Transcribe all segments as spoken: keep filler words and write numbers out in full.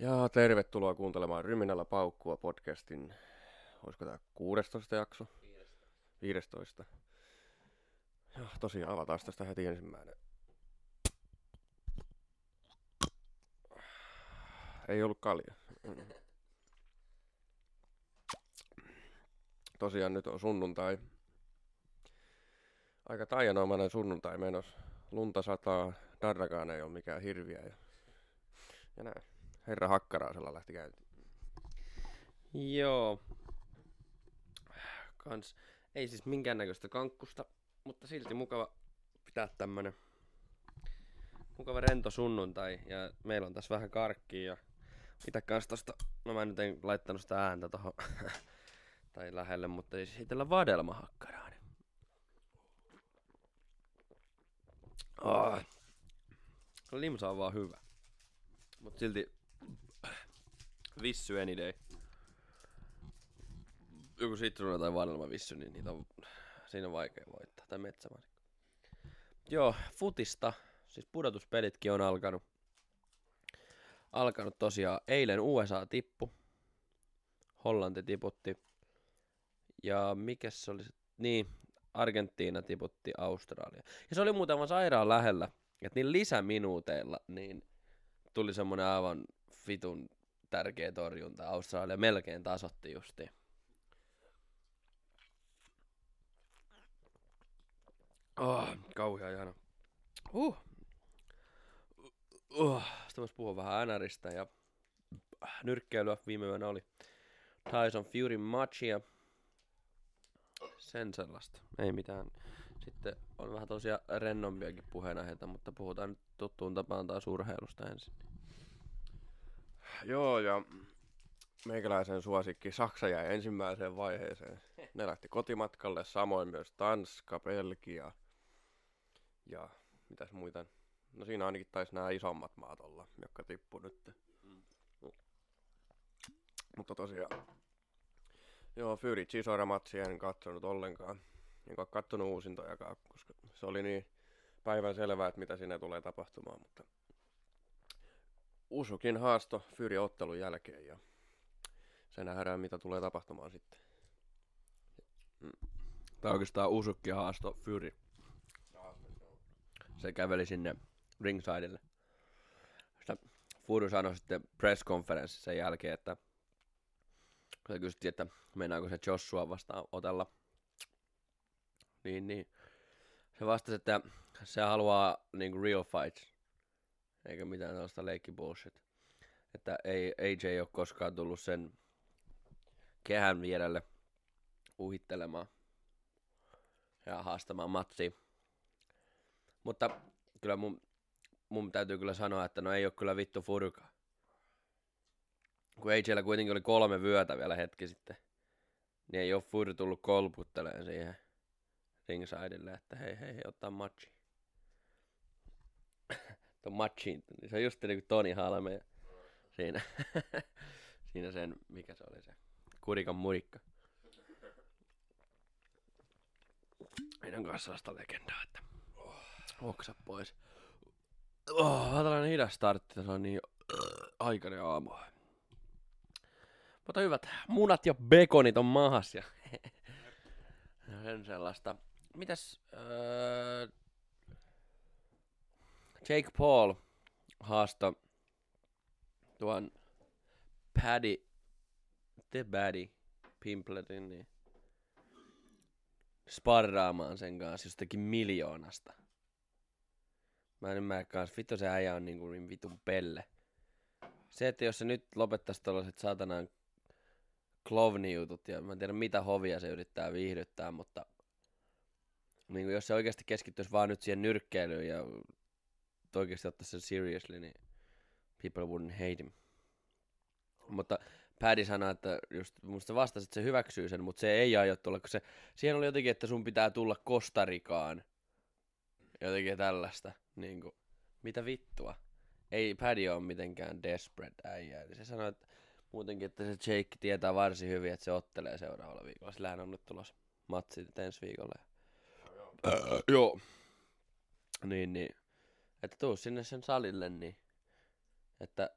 Ja tervetuloa kuuntelemaan Ryminällä paukkua podcastin, olisiko tämä kuudestoista jakso? viidestoista. Ja tosiaan avataan tästä heti ensimmäinen. Ei ollut kalja. Tosiaan nyt on sunnuntai. Aika taianomainen sunnuntai menos. Lunta sataa, darrakaan ei ole mikään hirviä ja, ja näin. Herra Hakkaraisella lähti käyntiin. Joo. Kans. Ei siis minkäännäköistä kankkusta, mutta silti mukava pitää tämmönen mukava rento sunnuntai. Ja meillä on tässä vähän karkkia ja ite kans tosta, no mä nyt en laittanut sitä ääntä tohon tai lähelle, mutta siis itellä vadelmahakkaraa. Niin. Oh. Limsa on vaan hyvä. Mut silti vissy any day. Joku sitruuna tai vadelmavissy, niin niitä on, siinä on vaikea voittaa. Tai metsämasikka. Joo, futista. Siis pudotuspelitkin on alkanut. Alkanut tosiaan. Eilen U S A tippu. Hollanti tiputti. Ja mikäs se oli se? Niin, Argentiina tiputti Australia. Ja se oli muuten vaan sairaan lähellä. Että niin lisäminuuteilla, niin tuli semmonen aivan vitun tärkeä torjunta. Australia melkein tasotti justiin. Oh, kauhean ihana. Uh. Uh. Sitten voisi puhua vähän änäristä ja nyrkkeilyä viime yönä oli. Tyson Furyn matchia. Sen sellaista. Ei mitään. Sitten on vähän tosiaan rennompiakin puheenaiheita, mutta puhutaan nyt tuttuun tapaan taas urheilusta ensin. Joo, ja meikäläisen suosikki Saksa jäi ensimmäiseen vaiheeseen. Ne lähti kotimatkalle, samoin myös Tanska, Belgia ja mitäs muita. No siinä ainakin taisi nämä isommat maat olla, jotka tippu nyt. Mm. Mutta tosiaan, joo, Fury Chisora-matsia en katsonut ollenkaan. Enkä ole katsonut uusintojakaan, koska se oli niin päivänselvää, että mitä siinä tulee tapahtumaan. Mutta Usykin haasto Fury ottelun jälkeen ja se nähdään, mitä tulee tapahtumaan sitten. Tämä oikeastaan Usykin haasto Fury. Se käveli sinne ringsidelle. Fury sanoi sitten presskonferenssin sen jälkeen, että se kysytti, että meinaako se Joshua vastaan otella. Niin, niin. Se vastasi, että se haluaa niinku real fights. Eikä mitään sellaista leikki bullshit. Että ei A J ole koskaan tullut sen kehän vierelle uhittelemaan ja haastamaan matsia. Mutta kyllä mun, mun täytyy kyllä sanoa, että no ei ole kyllä vittu furkaa. Kun A J:llä kuitenkin oli kolme vyötä vielä hetki sitten, niin ei ole Fury tullut kolputtelemaan siihen ringsidelle, että hei hei hei, ottaa matchi. Tuon matchin, se on just niin kuin Toni Halme siinä. Siinä sen, mikä se oli se, kurikan murikka. Meidän kanssa sellaista legendaa, että oksa pois. Oh, tällainen hidas startti, se on niin aikainen aamu. Mutta hyvät, munat ja bekonit on mahas ja sen sellaista. Mitäs öö, Jake Paul haastoi tuon Paddy, the Paddy Pimblettin niin sparraamaan sen kanssa jostakin miljoonasta. Mä en ymmärrä kans, vittu se äijä on niinku vitun pelle. Se, että jos se nyt lopettais tollaset saatanan klovni-jutut ja mä en tiedä mitä hovia se yrittää viihdyttää, mutta niinku jos se oikeesti keskittyis vaan nyt siihen nyrkkeilyyn ja oikeesti ottais sen seriously, niin people wouldn't hate him. Mutta Paddy sanoi, että just musta vastasi, että se hyväksyy sen, mutta se ei aio tulla, kun se, siihen oli jotenkin, että sun pitää tulla Kostarikaan. Jotenkin tällaista, niinku, mitä vittua. Ei Paddy ole mitenkään desperate äijä, eli se sanoi, että muutenkin, että se Jake tietää varsin hyvin, että se ottelee seuraavalla viikolla. Sillähän on nyt tulossa matsit ensi viikolla. No, joo. joo. Niin, niin. Että tuu sinne sen salille, niin. Että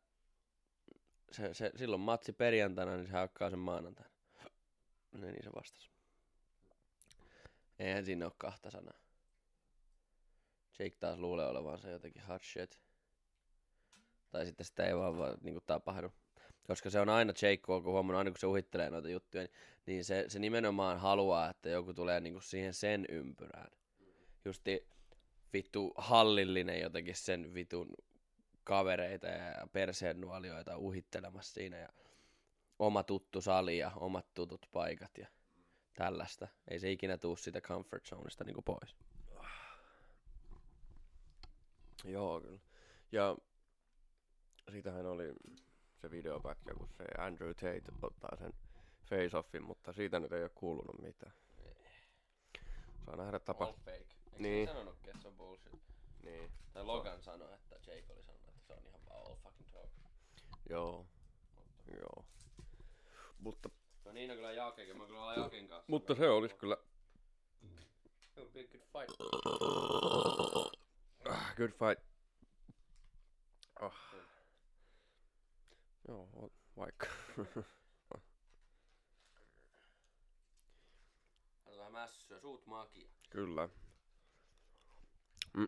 se, se, silloin matsi perjantaina, niin se hakkaa sen maanantaina. Ne niin se vastasi. Eihän siinä ole kahta sanaa. Jake taas luulee olevansa jotenkin hot shit. Tai sitten sitä ei vaan, vaan niin kuin tapahdu. Koska se on aina Jake, kun huomannut, aina kun se uhittelee noita juttuja, niin, niin se, se nimenomaan haluaa, että joku tulee niin kuin siihen sen ympyrään. Justi vittu hallillinen jotenkin sen vitun kavereita ja perseennuolioita uhittelemassa siinä. Ja oma tuttu sali ja omat tutut paikat ja tällaista. Ei se ikinä tuu siitä comfort zoneista niin kuin pois. Joo, kyllä. Ja siitähän oli se videopätkä, kun se Andrew Tate ottaa sen face-offin, mutta siitä nyt ei ole kuulunut mitään. Saa nähdä tapa. All fake. Eikö niin. Se sanonutkin, että se on bullshit? Niin. Tai Logan sanoi, että Jake oli sanonut, että se on ihan vaan all fucking talk. Joo. Mutta. Joo. Mutta. No niin on kyllä Jakekin, mä kyllä ollaan Jaken kanssa. Mutta se olis kyllä. It would be a good fight. Good fight. Oh. Joo, vaikka. Otetaan mässyä, suut makia. Kyllä. Mm.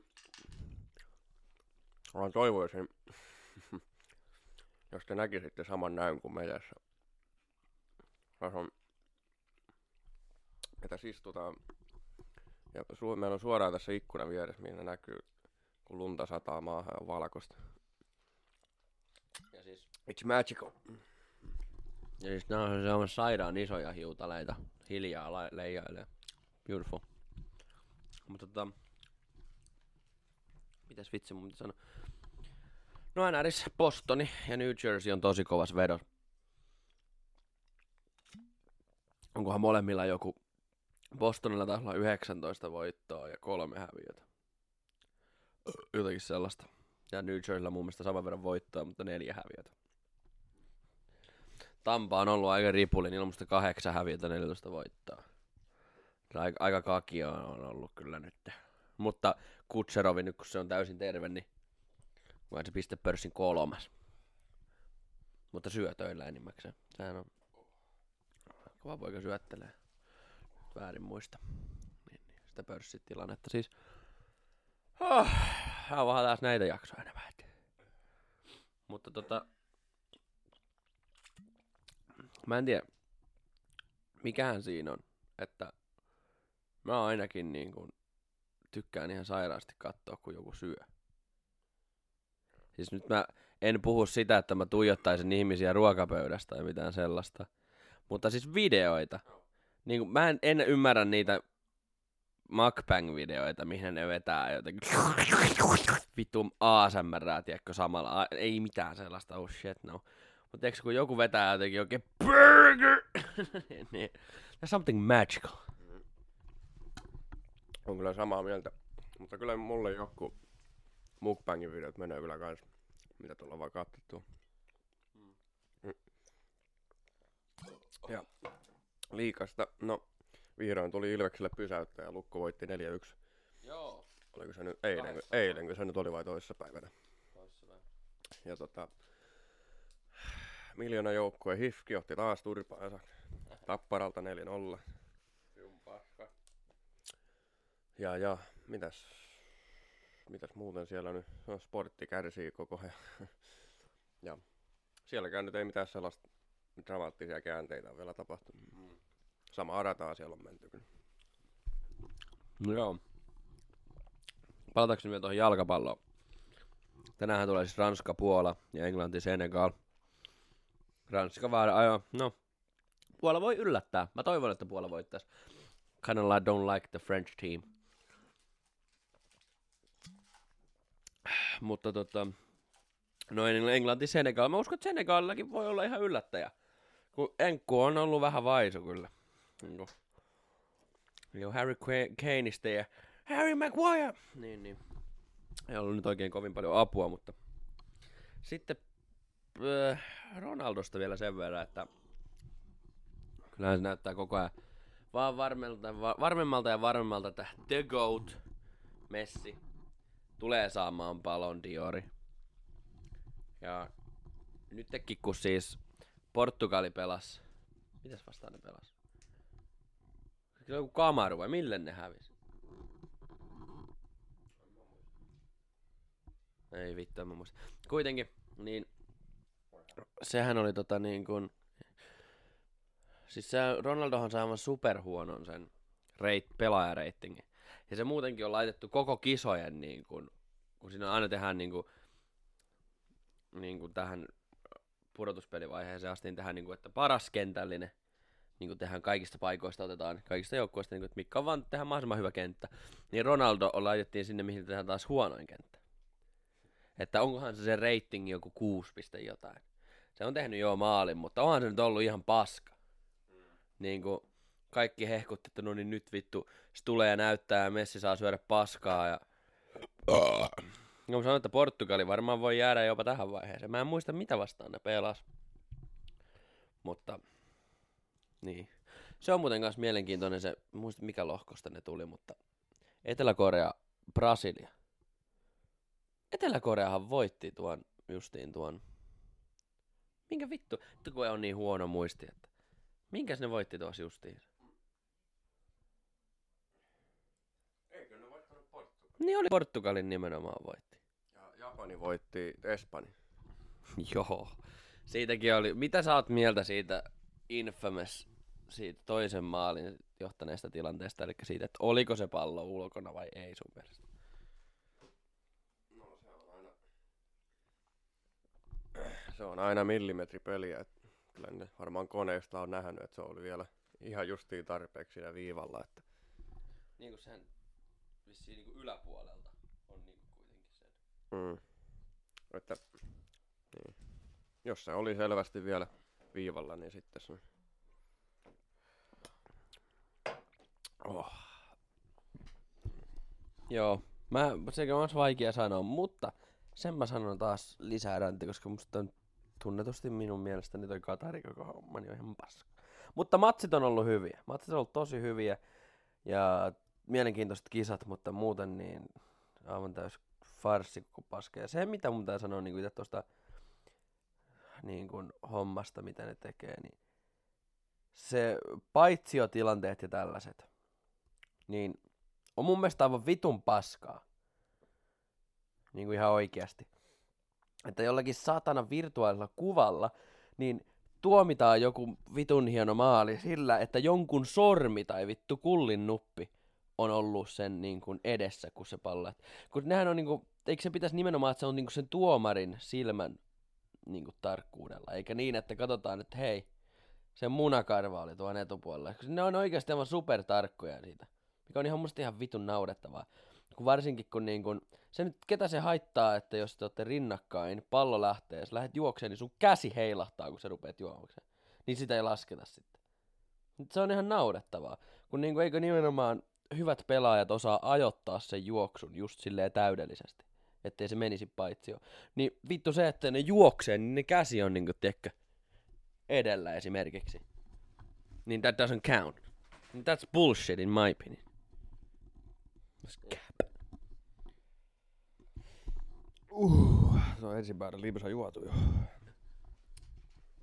Mä toivoisin, jos te näkisitte saman näyn kuin me tässä. Tässä on, me tässä istutaan. Ja su- meillä on suoraan tässä ikkunan vieressä, mihin näkyy, kun lunta sataa maahan ja valkoista. Ja siis, it's magical. Ja siis nää on semmoinen sairaan isoja hiutaleita, hiljaa la- leijailee. Beautiful. Mutta tota, mitäs vitsi mun piti sanoa? No N R:ssä Bostoni ja New Jersey on tosi kovas vedos. Onkohan molemmilla joku? Bostonilla taisi olla yhdeksäntoista voittoa ja kolme häviötä. Jotakin sellaista. Ja New Jerseyllä mun mielestä saman verran voittoa, mutta neljä häviötä. Tampa on ollut aika ripuli, niillä on musta kahdeksan häviötä, neljätoista voittoa. Aika, aika kakio on ollut kyllä nyt. Mutta Kucherovi nyt kun se on täysin terve, niin vaan se pistepörssin kolmas. Mutta syötöillä enimmäkseen. Sehän on kova poika syöttelee. Väärin muista. Niin, niin. Sitä pörssitilannetta siis. Oh, on vähän taas näitä jaksoja enemmän. Mutta tota, mä en tiedä, mikähän siinä on, että mä ainakin niin kun tykkään ihan sairaasti katsoa, kun joku syö. Siis nyt mä en puhu sitä, että mä tuijottaisin ihmisiä ruokapöydästä tai mitään sellaista. Mutta siis videoita. Niin kun, mä en, en ymmärrä niitä mukbang-videoita, mihin ne vetää jotenkin vittu A S M R:ää, tiedätkö, samalla. Ei mitään sellaista, oh shit no. Mutta eikö kun joku vetää jotenkin oikein burger, niin there's something magical. On kyllä samaa mieltä, mutta kyllä mulle joku mukbang-videot menee kyllä kans, mitä tuolla on vaan katsottu. Mm. Ja liikasta, no. Vihdoin tuli Ilvekselle pysäyttäjä, Lukko voitti neljä yksi. Joo. Oliko se nyt eilen, eilen kun se nyt oli vai toissapäivänä? Toissapäivänä. Ja tota, miljoona joukkue H I F K otti taas turpaansa Tapparalta neljä nolla. Jumpaska. Ja ja, mitäs, mitäs muuten siellä nyt? No, Sportti kärsii koko ajan. Ja sielläkään nyt ei mitään sellaista dramaattisia käänteitä on vielä tapahtunut. Mm. Samaa rataa siellä on menty kyllä. No joo. Palatakseni vielä tuohon jalkapalloon. Tänäänhän tulee siis Ranska, Puola ja Englanti, Senegal. Ranska vaan ajoa. No, Puola voi yllättää. Mä toivon, että Puola voittaisi. Kinda I don't like the French team. Mutta tota, no Englanti, Senegal. Mä uskon, että Senegalillakin voi olla ihan yllättäjä. Kun Enkku on ollut vähän vaisu kyllä. Niin kuin Harry Kaneista ja Harry Maguire. Niin, niin. Ei ollut nyt oikein kovin paljon apua, mutta sitten äh, Ronaldosta vielä sen verran, että kyllähän se näyttää koko ajan vaan varmelta, va- varmemmalta ja varmemmalta, että The Goat, Messi, tulee saamaan Ballon d'Ori. Ja Nytkin kun siis Portugali pelasi. Mitäs vastaan ne pelasi? Kyllä joku Kamaru vai mille ne hävisi? Ei vittu, mä muistan. Kuitenkin, niin sehän oli tota niin kuin... Siis se, Ronaldohan sai aivan superhuonon sen reit, pelaajareitingin. Ja se muutenkin on laitettu koko kisojen niin kuin... Kun siinä aina tehdään niin kuin... Niin kuin tähän pudotuspelivaiheeseen asti tähän, niin kuin, että paras kentällinen. Niin kuin tehdään kaikista paikoista, otetaan kaikista joukkueista, niin kuin, että mikä on vaan tehdään mahdollisimman hyvä kenttä. Niin Ronaldo on laitettiin sinne, mihin tehdään taas huonoin kenttä. Että onkohan se se rating joku kuusi piste jotain. Se on tehnyt jo maalin, mutta onhan se nyt ollut ihan paska. Niin kuin kaikki hehkutti, että no niin nyt vittu, se tulee ja näyttää ja Messi saa syödä paskaa ja... No mä sanon, että Portugali varmaan voi jäädä jopa tähän vaiheeseen. Mä en muista mitä vastaan ne pelas. Mutta... Niin. Se on muuten kanssa mielenkiintoinen se... Muista mikä lohkosta ne tuli, mutta... Etelä-Korea, Brasilia. Etelä-Koreahan voitti tuon, justiin tuon... Minkä vittu? Vittu kun on niin huono muisti, että... Minkäs ne voitti tuossa justiin? Eikö ne voittanut Portugalin? Niin oli Portugalin nimenomaan voitti. Ja Japani voitti Espanja. Joo. Siitäkin oli... Mitä sä oot mieltä siitä infamous, siitä toisen maalin johtaneesta tilanteesta? Eli siitä, että oliko se pallo ulkona vai ei sun mielestä? Se on aina millimetripeliä, että kyllä ne varmaan koneista on nähnyt, että se oli vielä ihan justiin tarpeeksi siinä viivalla. Että... Niin kuin sehän vissiin niin kuin yläpuolelta on niin kuin kuitenkin sen. Mm. Että, niin. Jos se oli selvästi vielä viivalla, niin sitten se... Oh. Joo, mä, sekin on vaikea sanoa, mutta sen mä sanon taas lisää rantti, koska musta on... Tunnetusti minun mielestäni toi Katari koko homma niin on ihan paska. Mutta matsit on ollut hyviä. Matsit on ollut tosi hyviä ja mielenkiintoiset kisat, mutta muuten niin aivan täys farssi koko paska. Ja se mitä mun pitää sanoa niin itse tuosta niin kuin hommasta, mitä ne tekee, niin se paitsiotilanteet ja tällaiset, niin on mun mielestä aivan vitun paskaa. Niin kuin ihan oikeasti. Että jollakin satana virtuaalisella kuvalla, niin tuomitaan joku vitun hieno maali sillä, että jonkun sormi tai vittu kullin nuppi on ollut sen niin kuin edessä, kun se pallo. Kun nehän on niin kuin, eikö se pitäisi nimenomaan, että se on niin kuin sen tuomarin silmän niin kuin tarkkuudella, eikä niin, että katsotaan, että hei, se munakarva oli tuon etupuolella. Kun ne on oikeasti aivan supertarkkoja siitä, mikä on ihan musta ihan vitun naurettavaa. Kun varsinkin kun niin kun, se nyt ketä se haittaa, että jos te olette rinnakkain, pallo lähtee, jos lähdet juokseen, niin sun käsi heilahtaa, kun sä rupeat juokseen. Niin sitä ei lasketa sitten. Nyt se on ihan naurettavaa, kun niin kun, eikö nimenomaan hyvät pelaajat osaa ajoittaa sen juoksun just silleen täydellisesti, ettei se menisi paitsioon. Niin vittu se, että ne juoksee, niin ne käsi on niin kun, tiedätkö, edellä esimerkiksi. Niin that doesn't count. That's bullshit in my opinion. Uh, se on ensimmäinen liipis on juotu jo.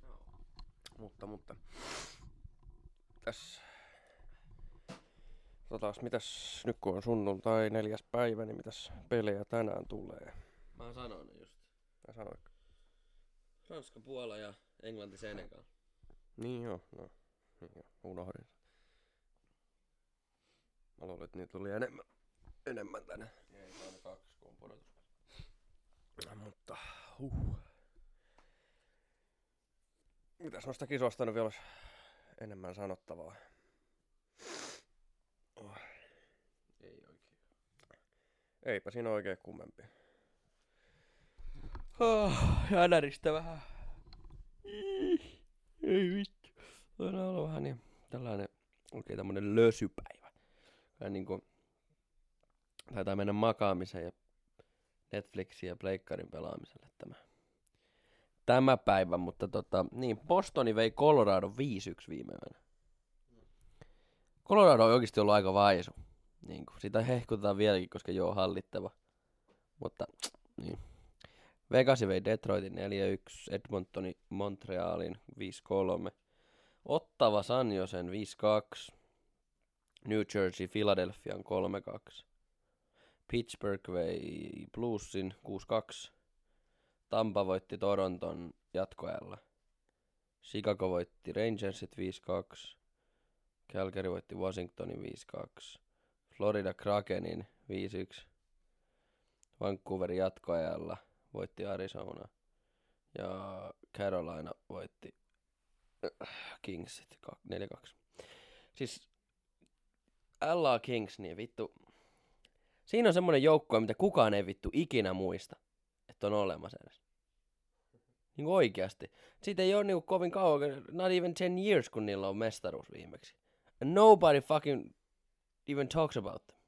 No. Mutta, mutta. Mitäs? Sotaas, mitäs nyt kun on sunnuntai neljäs päivä, niin mitäs pelejä tänään tulee? Mä oon sanonut just. Mä sanoinko? Ranska, Puola ja Englanti, Senegal. Niin joo, no. Niin joo, unohdin. Mä luulen, että niitä tuli enemmän, enemmän tänään. Ei, se on kaksi, kun on pudotus. No, mutta, huh. Mitäs noista kisoista nyt vielä olisi enemmän sanottavaa? Oh. Ei oikein. Eipä siinä oikein kummempi. Oh, ja näristä vähän. Ei vittu. On ollut vähän niin tällainen oikein tämmönen lösypäivä. Kai niinku taitaa mennä makaamiseen ja Netflixin ja pleikkarin pelaamiselle tämä, tämä päivä, mutta tota, niin, Bostoni vei Colorado viisi yksi viime yönä. Colorado on oikeasti ollut aika vaisu, niin kuin, sitä hehkutetaan vieläkin, koska joo, hallittava, mutta niin, Vegas vei Detroitin neljä yksi, Edmontoni Montrealin viisi kolme, Ottava Sanjosen viisi kaksi, New Jersey Philadelphian kolme kaksi, Pittsburgh vei Bluesin kuusi kaksi, Tampa voitti Toronton jatkoajalla, Chicago voitti Rangersit viisi kaksi, Calgary voitti Washingtonin viisi kaksi, Florida Krakenin viisi yksi, Vancouverin jatkoajalla voitti Arizona ja Carolina voitti Kingsit neljä kaksi. Siis L A Kings, niin vittu, siinä on semmonen joukkue, mitä kukaan ei vittu ikinä muista, että on olemassa edes. Niinku oikeasti. Siitä ei oo niinku kovin kauan, not even ten years, kun niillä on mestaruus viimeksi. And nobody fucking even talks about them.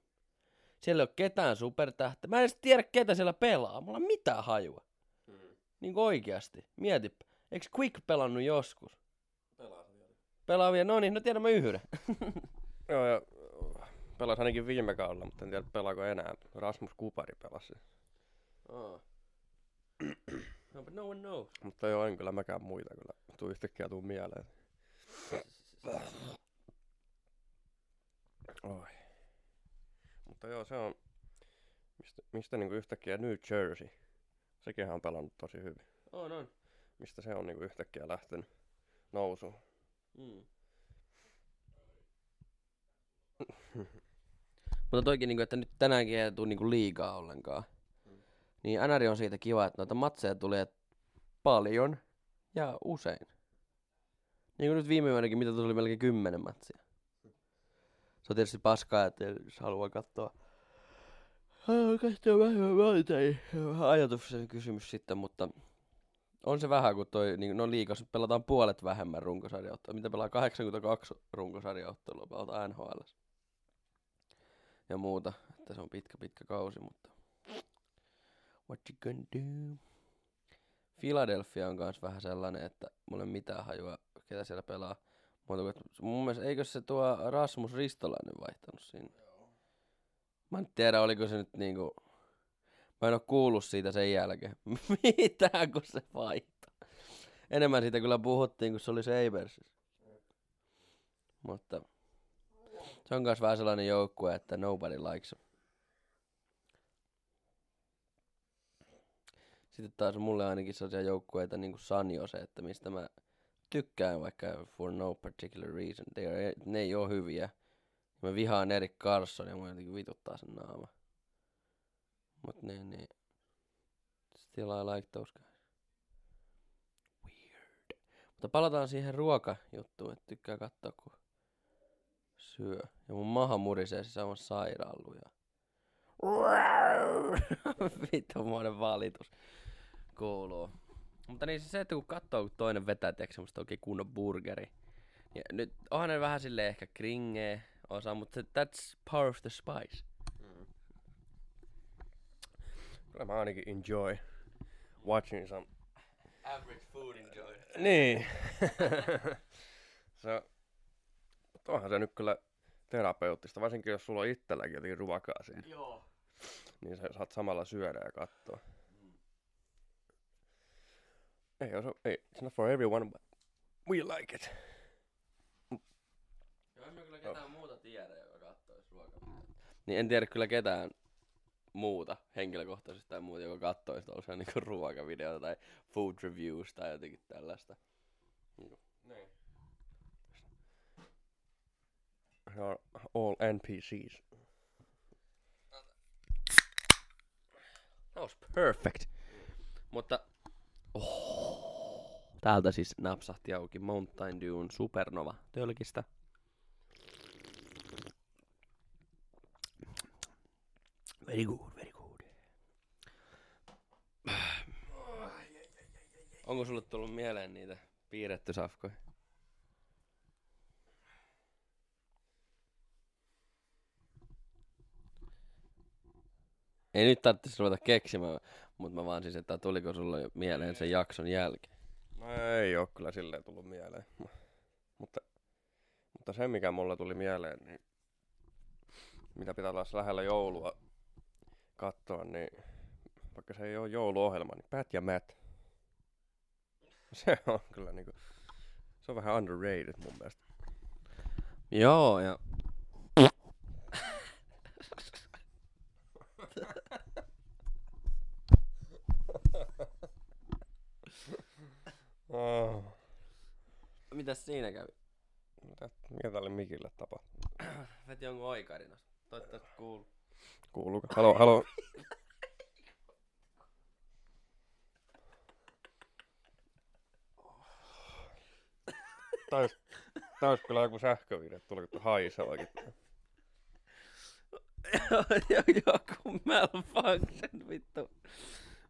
Siellä ei ole ketään supertähtä. Mä en edes tiedä, ketä siellä pelaa. Mulla ei mitään hajua. Mm. Niinku oikeasti. Mietipä. Eiks Quick pelannut joskus? Pelaa vielä. Pelaa vielä. No niin, no tiedän mä yhden. Joo, ja pelasi ainakin viime kaudella, mutta en tiedä pelaako enää. Rasmus Kupari pelasi. Oh. No, but no one knows. Mutta joo, en kyllä mäkään muita kyllä. Tuu yhtäkkiä tuu mieleen. Oi. Mutta joo, se on... Mistä, mistä niinku yhtäkkiä New Jersey? Sekin on pelannut tosi hyvin. On, on. Mistä se on niinku yhtäkkiä lähtenyt nousuun? Mm. Mutta toikin niinku, että nyt tänäänkin ei tuu niinku liigaa ollenkaan. Niin N R on siitä kiva, että noita matseja tulee paljon ja usein. Niin kuin nyt viime vuonnakin, mitä tuli melkein kymmenen matsia. Se on tietysti paskaa, että jos haluaa katsoa. Haluaa katsoa vähän valtain. Ajatuksen kysymys sitten, mutta on se vähän, kun toi, niin, no liikas, pelataan puolet vähemmän runkosarjaottelua. Mitä pelaa kahdeksankymmentäkaksi runkosarjaottelua, pelataan N H L. Ja muuta, että se on pitkä pitkä kausi, mutta... What you gonna do? Philadelphia on kans vähän sellainen, että mulla ei mitään hajua, ketä siellä pelaa. Mutta mun mielestä eikö se tuo Rasmus Ristolainen vaihtanut sinne? Mä en tiedä, oliko se nyt niinku... Mä en oo kuullut siitä sen jälkeen. Mitään, kun se vaihtaa. Enemmän siitä kyllä puhuttiin, kun se oli Sabersissä. Mutta... Se on kans vähän sellainen joukkue, että nobody likes him. Sitten taas mulle ainakin sellaisia joukkueita niinku Sanjo se, että mistä mä tykkään, vaikka for no particular reason. They are, ne ei oo hyviä. Mä vihaan Erik Karlsson ja mun jotenkin vituttaa sen naama. Mut ne, ne. Still I like those guys. Weird. Mutta palataan siihen ruokajuttuun, että tykkää katsoa kun syö. Ja mun maha murisee siis aivan sairaalluja. Vittumoinen valitus kuuluu. Mutta niin se, että kun katsoo, kun toinen vetää, tiedätkö semmoista oikein kunnon burgeri. Ja nyt onhan ne vähän silleen ehkä kringee osa, mutta that's power of the spice. Mm. Kyllä mä ainakin enjoy watching some... Average food enjoy. Niin. So, onhan se nyt kyllä terapeuttista, varsinkin jos sulla on itselläkin jotenkin ruokaa siinä. Joo. Niin sä saat samalla syödä ja katsoa. Mm. Ei, osa, ei, it's not for everyone, but we like it. Joo, en mä kyllä ketään oh. muuta tiedä, joka kattois ruokaa. Niin en tiedä kyllä ketään muuta, henkilökohtaisesti tai muuta, joka kattois tolsia niinku ruokavideota tai food reviews tai jotenkin tällaista. Joo. Niin. They are all N P Cs. That was perfect. Mutta oh, täältä siis napsahti auki Mountain Dewn Supernova tölkistä. Very good, very good. Onko sulle tullut mieleen niitä piirretty safkoja? Ei nyt tarvitsisi ruveta keksimään, mutta mä vaan siis, että tuliko sulla jo mieleen sen jakson jälkeen? No ei oo kyllä silleen tullut mieleen. Mutta, mutta se mikä mulla tuli mieleen, niin mitä pitää olla lähellä joulua katsoa, niin vaikka se ei ole jouluohjelma, niin Pat ja Matt. Se on kyllä niinku, se on vähän underrated mun mielestä. Joo, ja... oh. Mitäs siinä kävi? Mitä, mikä tälle mikille tapahtui? Veti jonkun oikarinas. Toivottavasti kuuluu. Kuuluuko? Halo, halo. Taisi, taisi kyllä joku sähkövire, tuliko tuo haisavakin. Joku malfunction, vittu.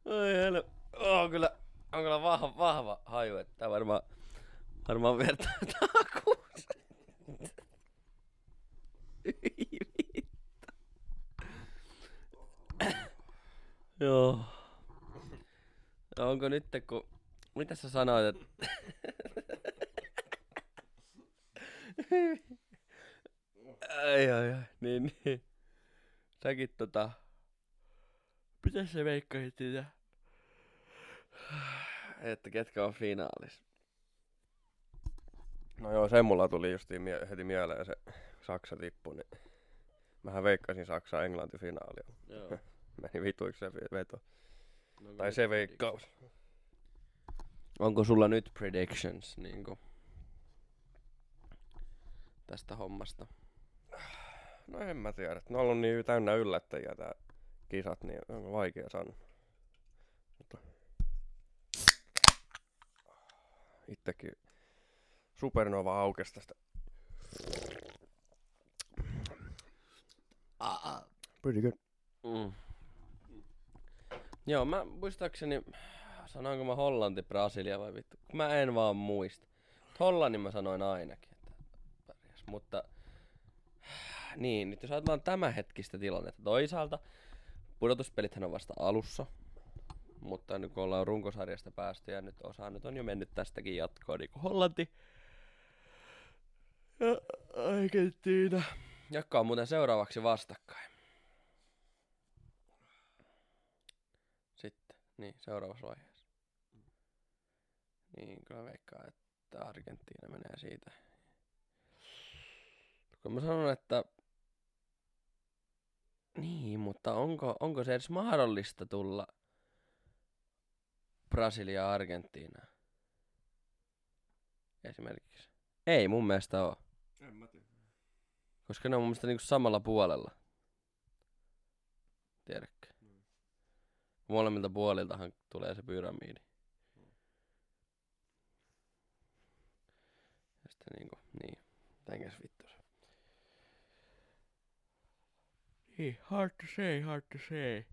Oi helä. On kyllä, on kyllä vahva, vahva haju, että tää varmaan, varmaan vertaa takuuseen. Hyi vittu. Joo. Onko nyt, kun... Mitä sä sanoit, että... Ai ai ai, niin niin. Säkin tota... Mitäs sä veikkasit sitä? Että ketkä on finaalis? No joo, sen mulla tuli justiin mie- heti mieleen se Saksa tippu, niin... Mähän veikkasin Saksaa Englanti finaalia. Joo. Meni vituiksi se veto. No, tai se veikkaus. Onko sulla nyt predictions niinku? Tästä hommasta. No en mä tiedä. Ne on ollut niin täynnä yllättäjiä tää kisat, niin on vaikea sanoa. Mutta... Itsekin supernova aukesi tästä. Uh-uh. Pretty good. Mm. Joo, mä muistaakseni, sanoinko mä Hollanti, Brasilia vai vittu? Mä en vaan muista. Hollannin mä sanoin ainakin. Mutta niin, nyt jos ajatellaan tämänhetkistä tilannetta, toisaalta pudotuspelithän on vasta alussa, mutta nyt kun ollaan runkosarjasta päästy ja nyt osa nyt on jo mennyt tästäkin jatkoon, niin kuin Hollanti ja Argentiina, joka on muuten seuraavaksi vastakkain. Sitten, niin seuraavassa vaiheessa. Niin, kyllä veikkaan, että Argentiina menee siitä. Kun mä sanon, että... Niin, mutta onko, onko se edes mahdollista tulla Brasilia Argentiinaan? Esimerkiksi. Ei mun mielestä oo. En mä tiedä. Koska ne on mun mielestä niinku samalla puolella. Tiedätkö? Mm. Molemmilta puoliltahan tulee se pyramiidi. Mm. Ja sitten niinku, niin. Tänkäs vittu. Hard to say, hard to say.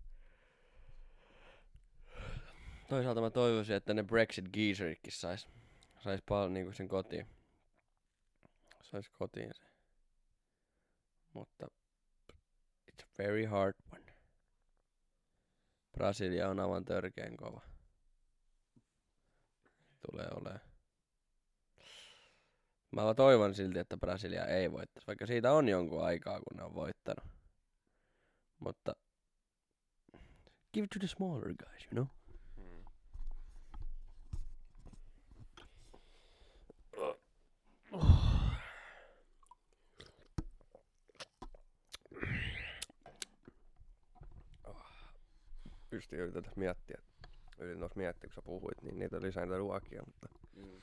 Toisaalta mä toivoisin, että ne Brexit-geeseritkin sais, sais paljon niinku sen kotiin. Sais kotiin se. Mutta it's a very hard one. Brasilia on aivan törkeen kova. Tulee olemaan. Mä toivon silti, että Brasilia ei voittaisi, vaikka siitä on jonkun aikaa, kun ne on voittanut. Mutta give it to the smaller guys, you know? Mm. Oh. Pystin yritettä miettiä. Yritin tuossa miettiä, kun sä puhuit, niin niitä lisää niitä ruokia, mutta... Mm.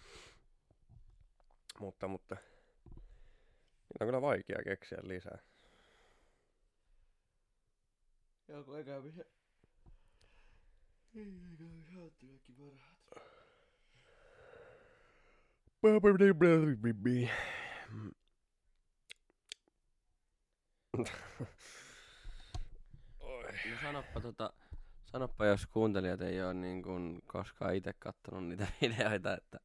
Mutta, mutta... Niitä on kyllä vaikea keksiä lisää. Joku eikä missä... Eikä missä otti kaikki parhaat. No sanoppa tota... Sanoppa jos kuuntelijat ei oo niin kun koskaan ite kattonut niitä videoita, että...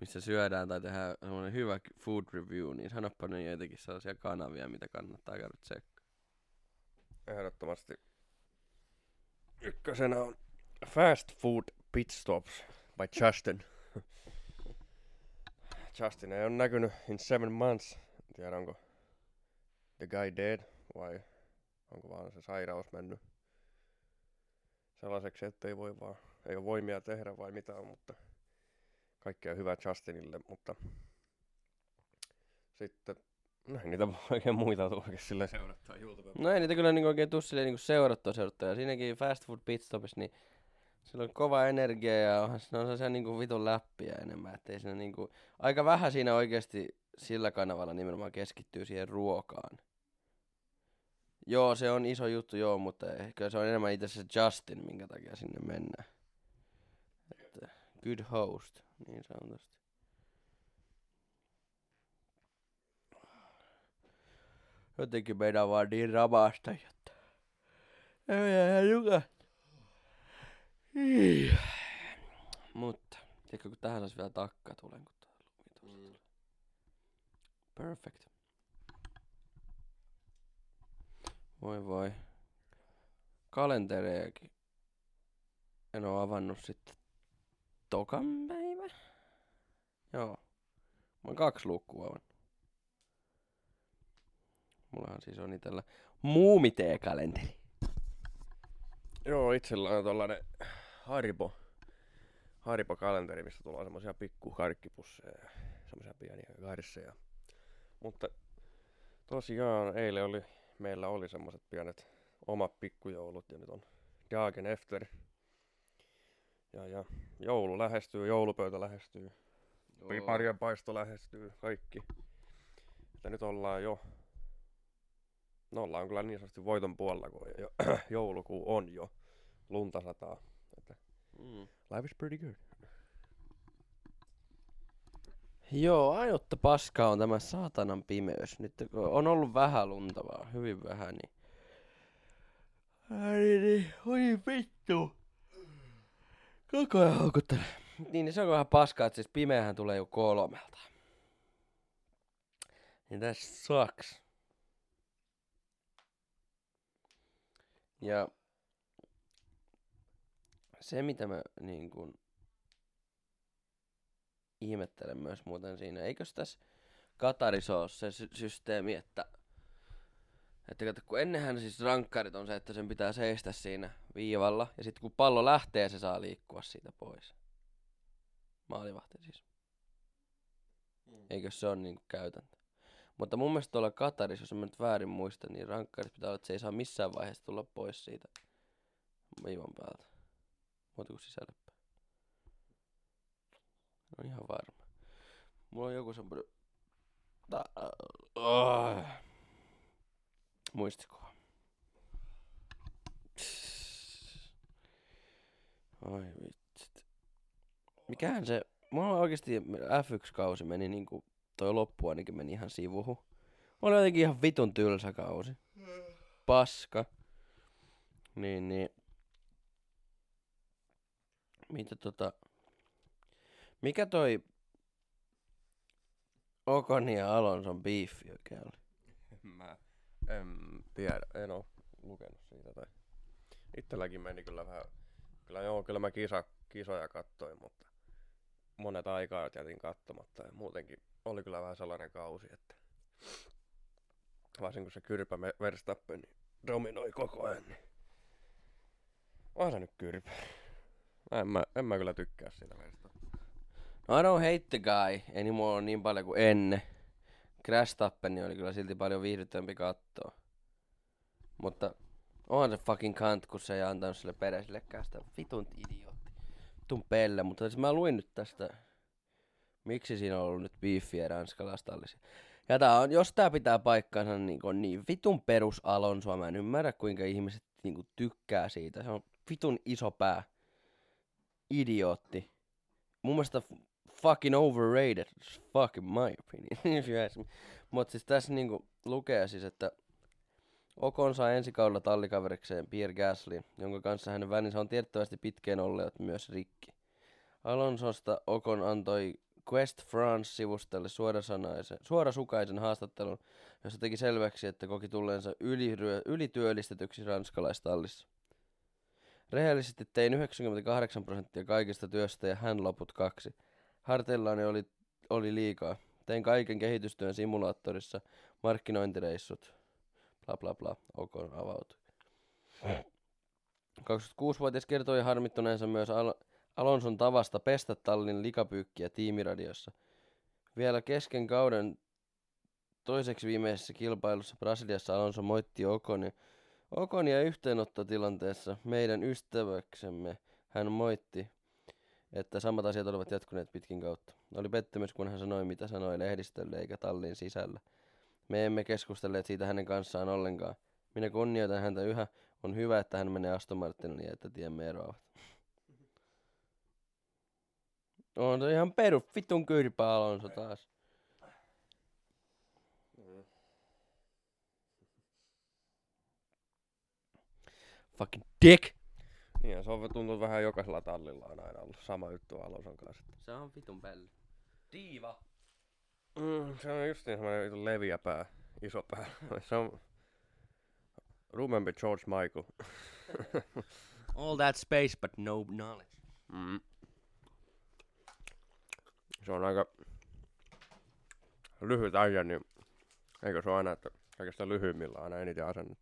Missä syödään tai tehdään semmonen hyvä food review, niin sanoppa ne joitakin sellaisia kanavia, mitä kannattaa käydä tsekkaa. Ehdottomasti ykkösenä on Fast Food Pit Stops by Justin. Justin ei ole näkynyt in seven months. En tiedä, onko the guy dead vai onko vaan se sairaus mennyt. sellaiseksi, ettei voi vaan, ei ole voimia tehdä vai mitään, mutta kaikkea hyvää Justinille, mutta sitten no ei niitä oikein muita tule oikein silleen seurattua YouTubea. No ei niitä kyllä niinku oikein tule silleen niinku seurattua seurattua. Ja siinäkin fast food pitstopissa, niin sillä on kova energia ja onhan siinä on sellaisia niinku vitun läppiä enemmän. Että ei siinä niinku, aika vähän siinä oikeasti sillä kanavalla nimenomaan keskittyy siihen ruokaan. Joo, se on iso juttu joo, mutta ehkä se on enemmän itse se Justin, minkä takia sinne mennään. Että good host, niin sanotusti. Jotenkin meidän on vaan niin ramasta, jotta ei ihan joka. Mutta, tiedätkö kun tähän saisi vielä takkaa tulen, kun tuo lumi tuosta. Perfect. Voi voi. Kalenterejakin en oo avannut sitten tokan päivä. Joo. Mä oon kaksi luukkua avannut. Mullahan siis on itellä Muumite-kalenteri. Joo, itsellä on tollanen Haribo. Haribo-kalenteri, mistä tulee semmosia pikku karkkipusseja ja semmosia pieniä karsseja. Mutta tosiaan eilen oli, meillä oli semmoset pienet omat pikkujoulut ja nyt on Dagen efter. Ja, ja joulu lähestyy, joulupöytä lähestyy, marjanpaisto lähestyy, kaikki. Että nyt ollaan jo... No ollaan kyllä niin sanotusti voiton puolella, kun jo, joulukuu on jo. Lunta sataa. Että mm. Life is pretty good. Joo, ainutta paskaa on tämä saatanan pimeys. Nyt kun on ollut vähän lunta vaan, hyvin vähän, niin... Ai niin, oi vittu! Koko ajan haukuttelee. Niin, se on vähän paskaa, että siis pimeähän tulee jo kolmelta. Niin tässä sucks. Ja se mitä mä niin kun ihmettelen myös muuten siinä, eikös tässä Katarissa ole se sy- systeemi, että, että kato, kun ennenhän siis rankkarit on se, että sen pitää seistä siinä viivalla ja sitten kun pallo lähtee, se saa liikkua siitä pois. Maalivahti siis. Eikös se ole niin kun käytäntö? Mutta mun mielestä tuolla Katarissa, jos mä nyt väärin muistan, niin rankkarissa pitää olla, että se ei saa missään vaiheessa tulla pois siitä viivan päältä. Muuta kuin sisälle päin. No ihan varma. Mulla on joku semmoinen... Oh. Muistikuva. Ai vitsit. Mikähän se... Mulla oikeesti äf yksi -kausi meni niinku... Toi loppu ainakin meni ihan sivuhu. Oli jotenkin ihan vitun tylsä kausi. Paska. Niin, niin. Mitä tota... Mikä toi... Ocon ja Alonson biifi oikein oli? Mä en tiedä. En oo lukenut siitä tai... Itselläkin meni kyllä vähän... Kyllä joo, kyllä mä kisa, kisoja katsoin, mutta... Monet aikaa jätin katsomatta ja muutenkin... Oli kyllä vähän sellainen kausi, että varsinkin kun se kyrpä Verstappen niin dominoi koko ajan, niin onhan se nyt kyrpä. En mä, en mä kyllä tykkää siitä Verstappen. No I don't hate the guy, ei mulla ole niin paljon kuin ennen. Crashtappen oli kyllä silti paljon viihdyttävämpi katsoa. Mutta onhan se fucking kant, kun se ei antanut sille peräisillekään sitä vitun idiootti. Vitun pelle, mutta siis mä luin nyt tästä... Miksi siinä on ollut nyt biiffiä ranskalaistallisia? Ja tää on, jos tää pitää paikkaansa niin, niin vitun perus Alonsoa, mä en ymmärrä kuinka ihmiset niin kuin tykkää siitä. Se on vitun iso pää. Idiootti. Mun mielestä f- fucking overrated. It's fucking my opinion. Mut siis tässä niin kuin lukee siis, että Ocon saa ensi kaudella tallikaverikseen Pierre Gaslyn, jonka kanssa hänen välinsä on tiettävästi pitkään olleet myös rikki. Alonsosta Ocon antoi Quest France-sivustolle suorasukaisen haastattelun, jossa teki selväksi, että koki tulleensa yliryö, ylityöllistetyksi ranskalaistallissa. Rehellisesti tein yhdeksänkymmentäkahdeksan prosenttia kaikista työstä ja hän loput kaksi. Harteillani oli, oli liikaa. Tein kaiken kehitystyön simulaattorissa, markkinointireissut, bla bla bla, Ocon avautui. kaksikymmentäkuusivuotias kertoi harmittuneensa myös Al- Alonson tavasta pestä tallin likapyykkiä tiimiradiossa. Vielä kesken kauden toiseksi viimeisessä kilpailussa Brasiliassa Alonso moitti Oconia. Oconia yhteenottotilanteessa meidän ystäväksemme hän moitti, että samat asiat olivat jatkuneet pitkin kautta. Oli pettymys, kun hän sanoi, mitä sanoi lehdistölle eikä tallin sisällä. Me emme keskustelleet siitä hänen kanssaan ollenkaan. Minä kunnioitan häntä yhä. On hyvä, että hän menee Aston Martinille ja että tiemme eroavat. On se ihan peru vitun kyrpä Alonso taas. Mm. Fucking dick! Niin, se on tuntunut vähän jokaisella tallilla on aina ollut sama juttu Alonson kanssa. Se on vitun pelle. Diiva! Mm, se on just niin semmoinen leviä pää, iso pää. Se on... Remember George Michael. All that space but no knowledge. Mm. Se on aika lyhyt aja, niin eikö se ole aina, että kaikista lyhyimmillä aina eniten asennut.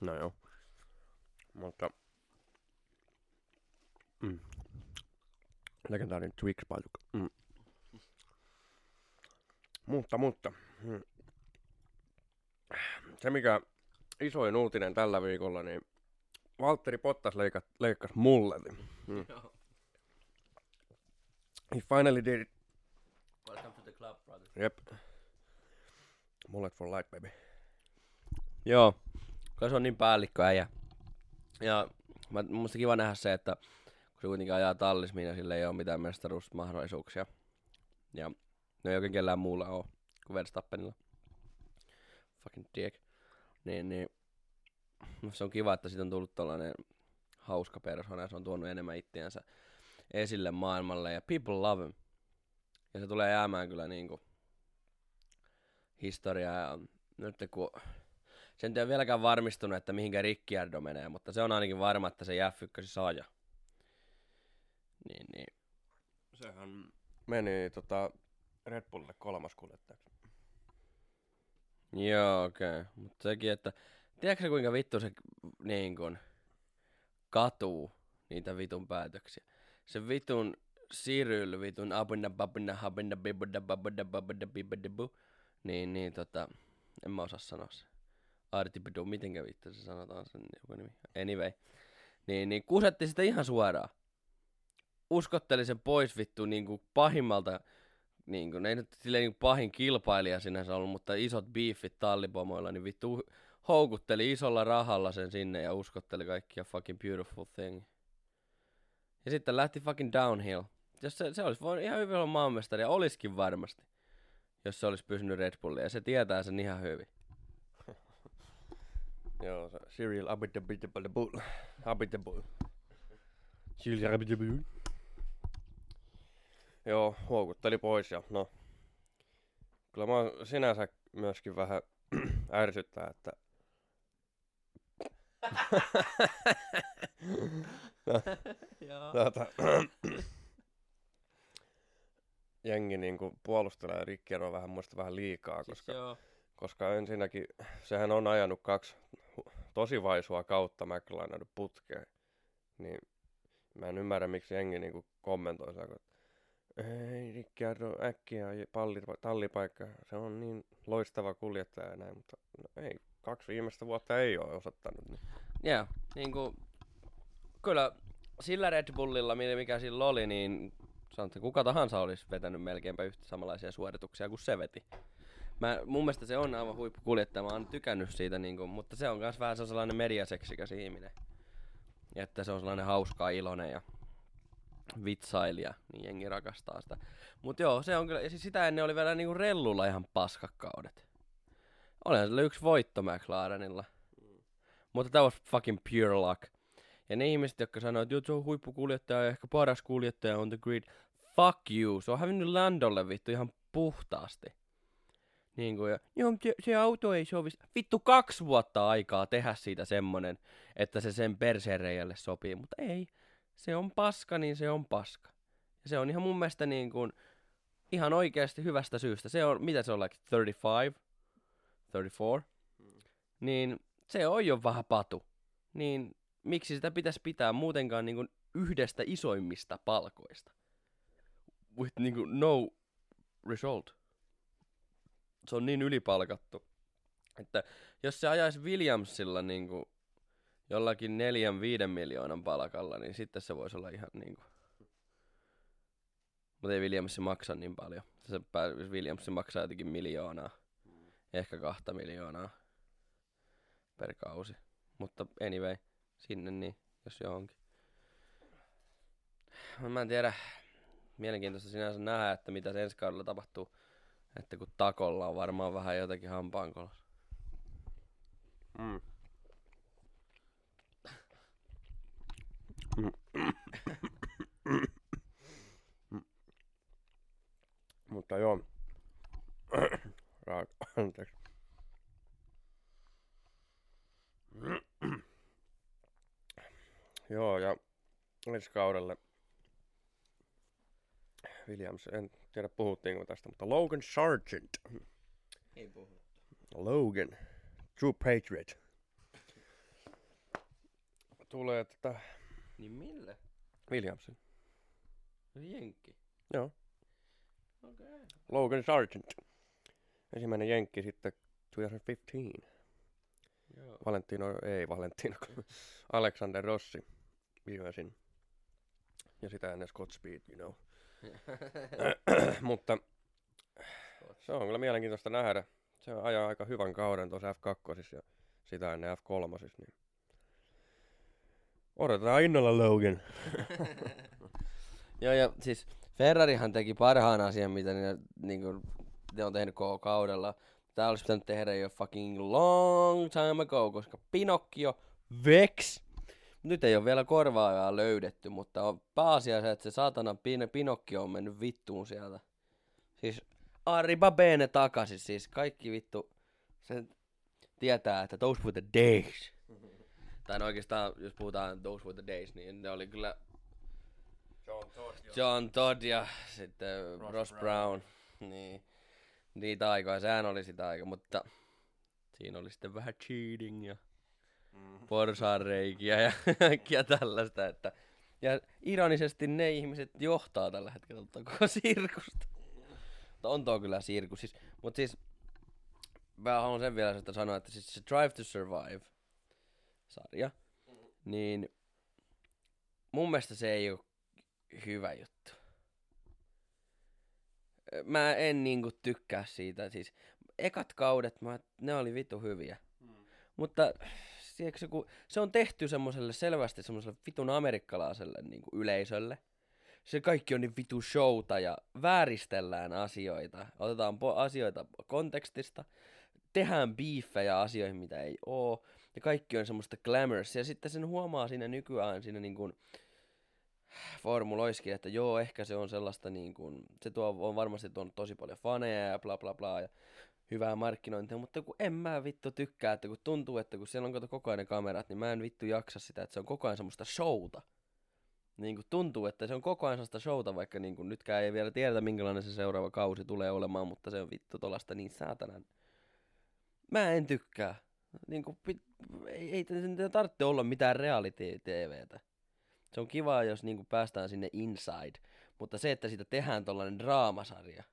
No joo. Mutta... Mm. Legendaarinen Twix-paitukka. Mm. Mutta, mutta... Mm. Se mikä... Isoin uutinen tällä viikolla, niin Valtteri Bottas leikka- leikkasi mulletin. Mm. He finally did it. Welcome to the club, brother. Yep. Mullet for life, baby. Joo, koska se on niin päällikkö äijä. Ja mä, musta kiva nähdä se, että kun se kuitenkin ajaa tallis, mihin sille ei ole mitään mestaruusmahdollisuuksia. Ja ne ei oikein kellään muulla ole kuin Verstappenilla. Fucking dick. Niin, niin. No, se on kiva, että siitä on tullut tollanen hauska persona ja se on tuonut enemmän itseänsä esille maailmalle ja people love him. Ja se tulee jäämään kyllä niinku historiaa ja nyt kun se ei ole vieläkään varmistunut, että mihinkä Ricciardo menee, mutta se on ainakin varma, että se F yksi saa ja niin, niin. Sehän meni tota Red Bullille kolmas kuljettajaksi. Joo, okei. Okay. Mutta sekin, että tiedätkö kuinka vittu se niin kun, katuu niitä vitun päätöksiä? Se vitun Siryl, vitun abinna babinna habinna bibudda babudda babudda bibuddibu. Niin, niin tota, en mä osaa sanoa se. Artipidu, mitenkä vittu se sanotaan sen joku nimi? Anyway. Niin, niin kusetti sitä ihan suoraan. Uskotteli sen pois vittu niinku pahimmalta. Niin kuin, ei nyt silleen niin pahin kilpailija sinänsä ollut, mutta isot beefit tallipomoilla, niin vittu houkutteli isolla rahalla sen sinne ja uskotteli kaikkia fucking beautiful thing. Ja sitten lähti fucking downhill. Jos se, se olisi voinut ihan hyvin olla maanmestari ja olisikin varmasti, jos se olisi pysynyt Red Bullia ja se tietää sen ihan hyvin. Joo, se Cyril Abitabull. Abitabull. Cyril Abitabull. Joo, huokutteli pois ja no, kyllä mä sinänsä myöskin vähän ärsyttää, että no, tuota, jengi niinku puolustelee Ricciardoa vähän muista vähän liikaa, koska, siis koska ensinnäkin sehän on ajanut kaksi tosivaisua kautta McLaren putkeen, niin mä en ymmärrä miksi jengi niinku kommentoi sitä. Ei Ricciardo äkkiä pallipa- tallipaikka, se on niin loistava kuljettaja ja näin, mutta no ei, kaksi viimeistä vuotta ei ole osattanut. Joo, niin. Yeah, niinku, kyllä sillä Red Bullilla, mikä sillä oli, niin sanotaan, kuka tahansa olisi vetänyt melkeinpä yhtä samanlaisia suorituksia kuin se veti. Mä, mun mielestä se on aivan huippukuljettaja, mä oon tykännyt siitä, niinku, mutta se on myös vähän se on sellainen mediaseksikäs ihminen, että se on sellainen hauskaa iloinen ja... vitsailija, niin jengi rakastaa sitä. Mut joo, se on kyllä, siis sitä ennen oli vielä niinku rellulla ihan paskakaudet. Olihan sillä yksi voitto McLarenilla. Mm. Mutta that was fucking pure luck. Ja ne ihmiset, jotka sanoo, että se on huippukuljettaja ja ehkä paras kuljettaja on the grid. Fuck you, se on hävinnyt Landolle vittu ihan puhtaasti. Niinku ja, joo, se, se auto ei sovi. Vittu kaksi vuotta aikaa tehdä siitä semmonen, että se sen perseenreijälle sopii, mutta ei. Se on paska, niin se on paska. Ja se on ihan mun mielestä niin kuin, ihan oikeasti hyvästä syystä. Se on, mitä se on, like thirty-five, thirty-four? Mm. Niin se on jo vähän patu. Niin miksi sitä pitäisi pitää muutenkaan niin kuin yhdestä isoimmista palkoista? With niin kuin no result. Se on niin ylipalkattu, että jos se ajaisi Williamsilla niin kuin jollakin neljän, viiden miljoonan palkalla, niin sitten se voisi olla ihan niin kuin... Mutta ei Williams maksa niin paljon. Se Williams maksaa jotenkin miljoonaa, ehkä kahta miljoonaa per kausi. Mutta anyway, sinne niin, jos johonkin. Mä en tiedä, mielenkiintoista sinänsä nähdä, että mitä ensi kaudella tapahtuu. Että kun takolla on varmaan vähän jotakin hampaankolossa. Mm. Mutta joo. Anteeksi. Joo, ja ensi kaudelle Williams, en tiedä puhuttiinko tästä, mutta Logan Sergeant. Ei puhuttu. Logan, True Patriot. Tulee tätä... Niin mille? Williamsin. Jenkki? Joo. Okei. Okay. Logan Sergeant. Ensimmäinen jenkki sitten kaksituhattaviisitoista. Joo. Valentino, ei Valentino, Alexander Rossi viimeisin. Ja sitä ennen Scott Speed, you know. Mutta se on kyllä mielenkiintoista nähdä. Se ajaa aika hyvän kauden tuossa F kaksi ja sitä ennen F kolme. Niin. Odotetaan innolla Logan. Joo, ja siis Ferrarihan teki parhaan asian, mitä ne, niin kuin, ne on tehnyt koko kaudella. Tää olisi pitänyt tehdä jo fucking long time ago, koska Pinocchio Vex. Nyt ei ole vielä korvaajaa löydetty, mutta on pääasiassa, että se saatana pin- Pinocchio on mennyt vittuun sieltä. Siis Arriba Bene takaisin, siis kaikki vittu, se tietää, että those were the days. Tai oikeastaan, jos puhutaan those were the days, niin ne oli kyllä John Todd, John Todd ja sitten Ross, Ross Brown. Brown. Niin. Niitä aikoja, sehän oli sitä aikaa, mutta siinä oli sitten vähän cheating ja porsaanreikiä ja kaikkia tällaista, että ja ironisesti ne ihmiset johtaa tällä hetkellä koko sirkusta. Mutta on tuo kyllä sirkus siis, mutta siis mä haluan sen vielä sitä sanoa, että siis se Drive to Survive -sarja, niin mun mielestä se ei ole hyvä juttu. Mä en niinku tykkää siitä, siis ekat kaudet mä, ne oli vittu hyviä. Mutta se, kun se on tehty semmoselle selvästi semmoselle vitun amerikkalaiselle niin kuin yleisölle. Se kaikki on niin vitu showta ja vääristellään asioita. Otetaan po- asioita kontekstista. Tehdään biiffejä asioihin, mitä ei oo. Ja kaikki on semmoista glamouria. Ja sitten sen huomaa siinä nykyään siinä niin kuin formuloiskin, että joo, ehkä se on sellaista niin kuin, se tuo, on varmasti tuonut tosi paljon faneja ja bla bla bla. Ja hyvää markkinointia, mutta kun en mä vittu tykkää, että kun tuntuu, että kun siellä on kato koko ajan ne kamerat, niin mä en vittu jaksa sitä, että se on koko ajan semmoista showta. Niin kun tuntuu, että se on koko ajan semmoista showta, vaikka niin kun nytkään ei vielä tiedetä, minkälainen se seuraava kausi tulee olemaan, mutta se on vittu tolasta niin saatanan. Mä en tykkää. Niin kun pit- ei, ei tarvitse olla mitään reality-tvtä. Se on kivaa, jos niin kun päästään sinne inside, mutta se, että siitä tehdään tollainen draamasarja.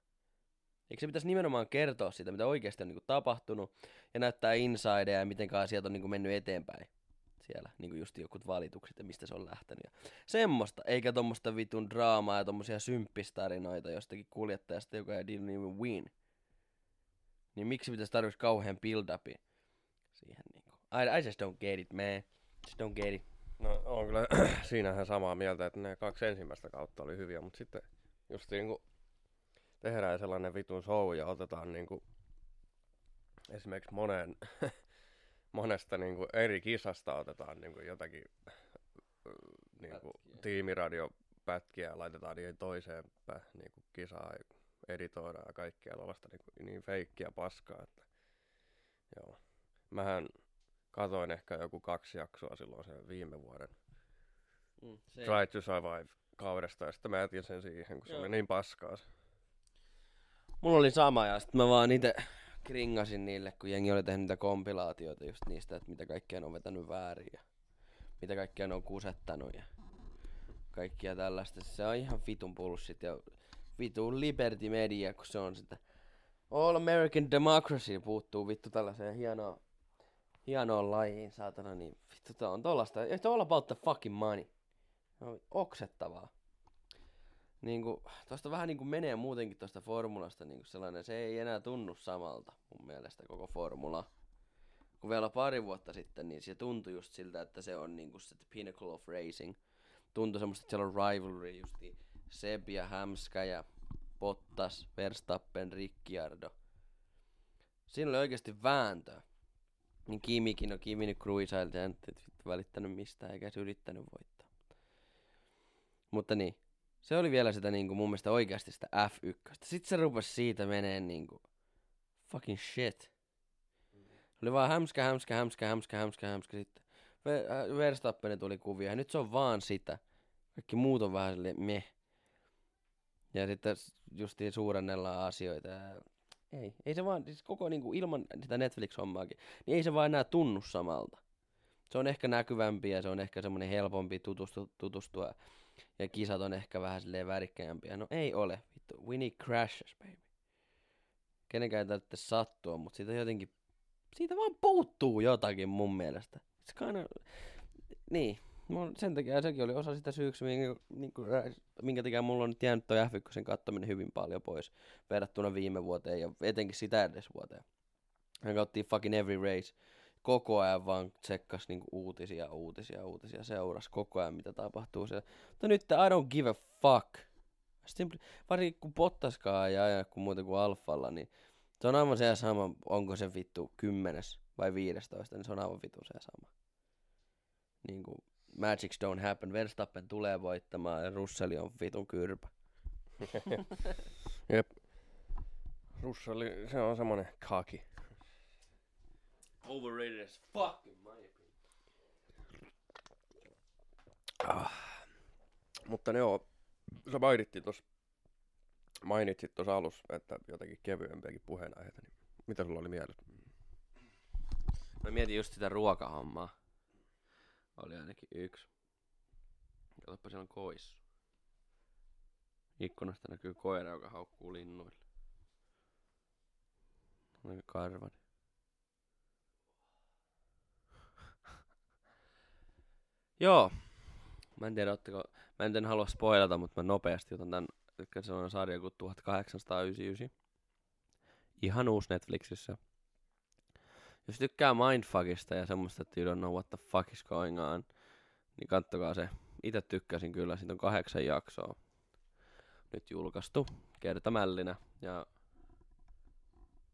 Eikö se pitäisi nimenomaan kertoa siitä, mitä oikeasti on niin kuin tapahtunut, ja näyttää insideja ja miten asiat on niin kuin mennyt eteenpäin siellä, niin kuin just jotkut valitukset ja mistä se on lähtenyt. Ja semmoista, eikä tommoista vitun draamaa ja tommosia symppistarinoita jostakin kuljettajasta, joka ei didn't even win. Niin miksi pitäisi tarvitsi kauhean build-upi siihen niinku? I, I just don't get it, man. Just don't get it. No on kyllä siinähän samaa mieltä, että ne kaksi ensimmäistä kautta oli hyviä, mutta sitten just niinku... Tehdään sellainen vitun show ja otetaan niinku esimerkiksi monen, monesta niinku eri kisasta otetaan niinku jotakin niinku tiimiradiopätkiä ja laitetaan niihin toiseen päin niinku kisaa ja editoidaan ja kaikkea tuollaista niinku niin feikkiä paskaa. Että, joo. Mähän katoin ehkä joku kaksi jaksoa silloin sen viime vuoden mm, se Try to Survive -kaudesta ja sitten mä jätin sen siihen, kun se joo. oli niin paskaa. Mulla oli sama ja sitten mä vaan ite kringasin niille, kun jengi oli tehnyt niitä kompilaatioita just niistä, että mitä kaikkea on vetänyt väärin. Ja mitä kaikkia ne on kusettanut ja kaikkia tällaista. Se on ihan vitun pulssit ja vitun Liberty Media, kun se on sitä. All American Democracy puuttuu vittu tällaiseen hienoon, hienoon lajiin, saatana, niin vittu tää on tollasta. It's all about the fucking money. No, oksettavaa. Niinku, tosta vähän niinku menee muutenkin tosta formulasta niinku sellainen, se ei enää tunnu samalta mun mielestä koko formula. Kun vielä pari vuotta sitten, niin se tuntui just siltä, että se on niinku se the pinnacle of racing. Tuntui semmoista, että siellä on rivalry justi Seb ja Hämskä ja Bottas, Verstappen, Ricciardo. Siinä oli oikeesti vääntö. Niin Kimikin, no Kimi nyt kruisailti, en välittänyt mistään eikä se yrittänyt voittaa. Mutta niin, se oli vielä sitä niinku mun mielestä oikeasti sitä F yksi. Sitten se rupes siitä meneen niinku fucking shit. Oli vaan hämskä, hämskä, hämskä, hämskä, hämskä, hämskä sitten. Ver- Verstappen tuli kuvia ja nyt se on vaan sitä. Kaikki muut on vähän silleen meh. Ja sitten justiin suurennellaan asioita. Ei, ei se vaan, siis koko niinku ilman sitä Netflix-hommaakin, niin ei se vaan enää tunnu samalta. Se on ehkä näkyvämpi ja se on ehkä semmoinen helpompi tutustu, tutustua. Ja kisat on ehkä vähän silleen värikkäämpiä. No ei ole, vittu. Winnie crashes, baby. Kenenkään ei tarvitse sattua, mutta siitä jotenkin, siitä vaan puuttuu jotakin mun mielestä. It's kinda, niin. Sen takia sekin oli osa sitä syyksi, minkä, minkä takia mulla on nyt jäänyt toi F yksi kattominen hyvin paljon pois verrattuna viime vuoteen ja etenkin sitä edes vuoteen. Hän kauttiin fucking every race. Koko ajan vaan tsekkas niinku uutisia, uutisia, uutisia, seurasi koko ajan mitä tapahtuu siellä. Mutta nyt I don't give a fuck. Simpli, varsinkin kun Bottaskaan ei aja kuin muuten kuin Alfalla, niin se on aivan se sama, onko se vittu kymmenes vai viidestoista, niin se on aivan vittu se sama. Niinku magics don't happen. Verstappen tulee voittamaan ja Russell on vitun kyrpä. Jep. Russell, se on semmonen kaki. Overrated as fuck in my opinion. Ah. Mutta ne on, sä mainitsit tossa, mainitsit tossa alussa, että jotenkin kevyempiäkin puheenaiheita, niin mitä sulla oli mielessä? Mä mietin just sitä ruokahommaa. Oli ainakin yksi. Katsotaan, siellä on koissu. Ikkunasta näkyy koira, joka haukkuu linnuille. Aika karvainen. Joo. Mä en tiedä, otteko... Mä en halua spoilata, mutta mä nopeasti otan tän. Tykkään sellainen sarja kuin tuhatkahdeksansataayhdeksänkymmentäyhdeksän. Ihan uusi Netflixissä. Jos tykkää mindfuckista ja semmoista, että you don't know what the fuck is going on, niin kattokaa se. Itse tykkäsin kyllä, siitä on kahdeksan jaksoa nyt julkaistu kertamällinä ja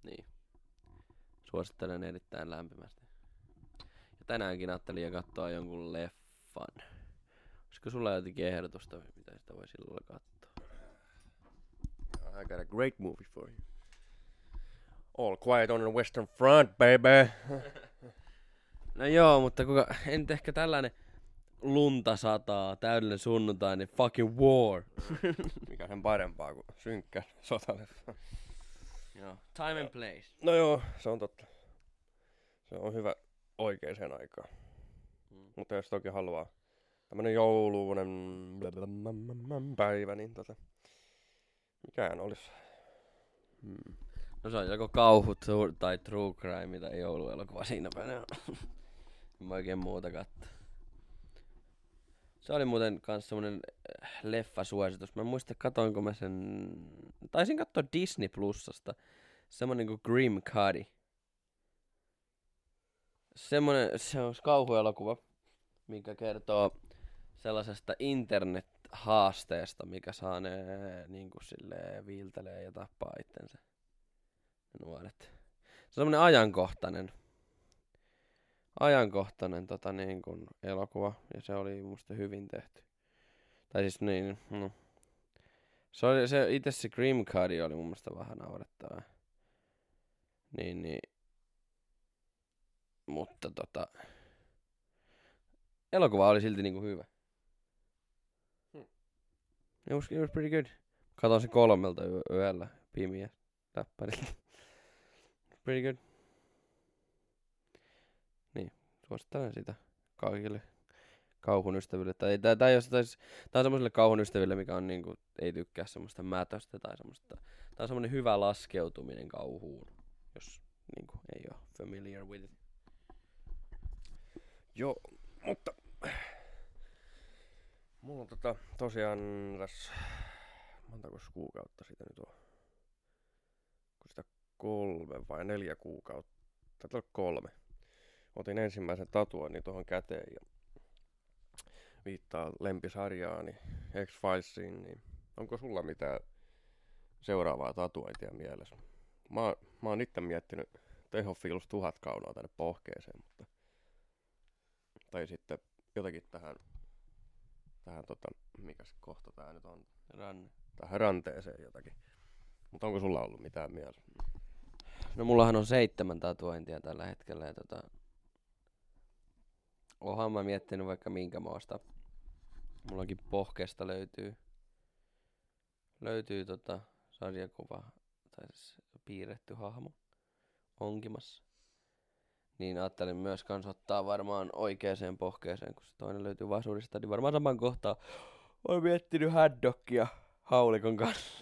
niin, suosittelen erittäin lämpimästi. Ja tänäänkin ajattelin katsoa jonkun leffan. Olisiko sulla jotenkin ehdotusta, mitä sitä voi silloin katsoa? I got a great movie for you. All quiet on the western front, baby! No joo, mutta kuka, en nyt ehkä tällainen lunta sataa, täydellinen sunnuntai, niin fucking war! Mikä sen parempaa kuin synkkä sotaleffa. Joo, time and place. No joo, se on totta. Se on hyvä oikeaan aikaan. Mm. Mutta jos toki haluaa tämmönen jouluinen päivä, niin tota... Mikähän olis? Hmm. No se on joko kauhu tai true crime tai jouluelokuva siinä päin. En mä oikein muuta katso. Se oli muuten kans semmonen leffasuositus. Mä en muista katoinko mä sen... Taisin katsoa Disney Plusasta. Semmonen kuin Grim Cuddy. Semmonen, se on kauhuelokuva, mikä kertoo sellaisesta internet-haasteesta, mikä saa ne niinku silleen viiltelee ja tappaa itsensä. Nuoret. Se on semmonen ajankohtainen, ajankohtainen tota niin kuin elokuva ja se oli musta hyvin tehty. Tai siis niin, no. Se oli se itse se Grim Cuddy oli mun mielestä vähän naurettava. Niin niin. Mutta tota elokuva oli silti niinku hyvä. Hmm. It was, it was pretty good. Katoin sen kolmelta yö- yöllä pimiä läppäriltä. Pretty good. Niin, suosittelen sitä kaikille kauhun ystäville. Tai, tai, tai jos, tai, tai on semmoiselle kauhun ystäville, mikä on, niin kuin, ei tykkää semmoista mätöstä tai semmoista. Tämä on semmoinen hyvä laskeutuminen kauhuun, jos niin kuin, ei ole familiar with it. Joo, mutta mulla on tota, tosiaan tässä, montako kuukautta siitä nyt on, kun sitä kolme vai neljä kuukautta, tai kolme. Otin ensimmäisen tatuoinnin tuohon käteen ja viittaa lempisarjaani, X-Filesiin, niin onko sulla mitään seuraavaa tatuointia mielessä? Mä, mä oon itse miettinyt tehofiilus tuhat kaunaa tänne pohkeeseen, mutta tai sitten jotakin tähän, tähän tota, mikä se kohta tää nyt on? Ranne. Tähän ranteeseen jotakin. Mutta onko sulla ollut mitään mielessä? No mullahan on seitsemän tatuointia tällä hetkellä ja tota oonhan mä miettinyt vaikka minkä maasta. Mullakin pohkeesta löytyy löytyy tota sarjakuva tai siis piirretty hahmo onkimassa. Niin ajattelin myös kans ottaa varmaan oikeeseen pohkeeseen, kun se toinen löytyy vasurista, niin varmaan saman kohtaan oon miettinyt haddockia haulikon kanssa.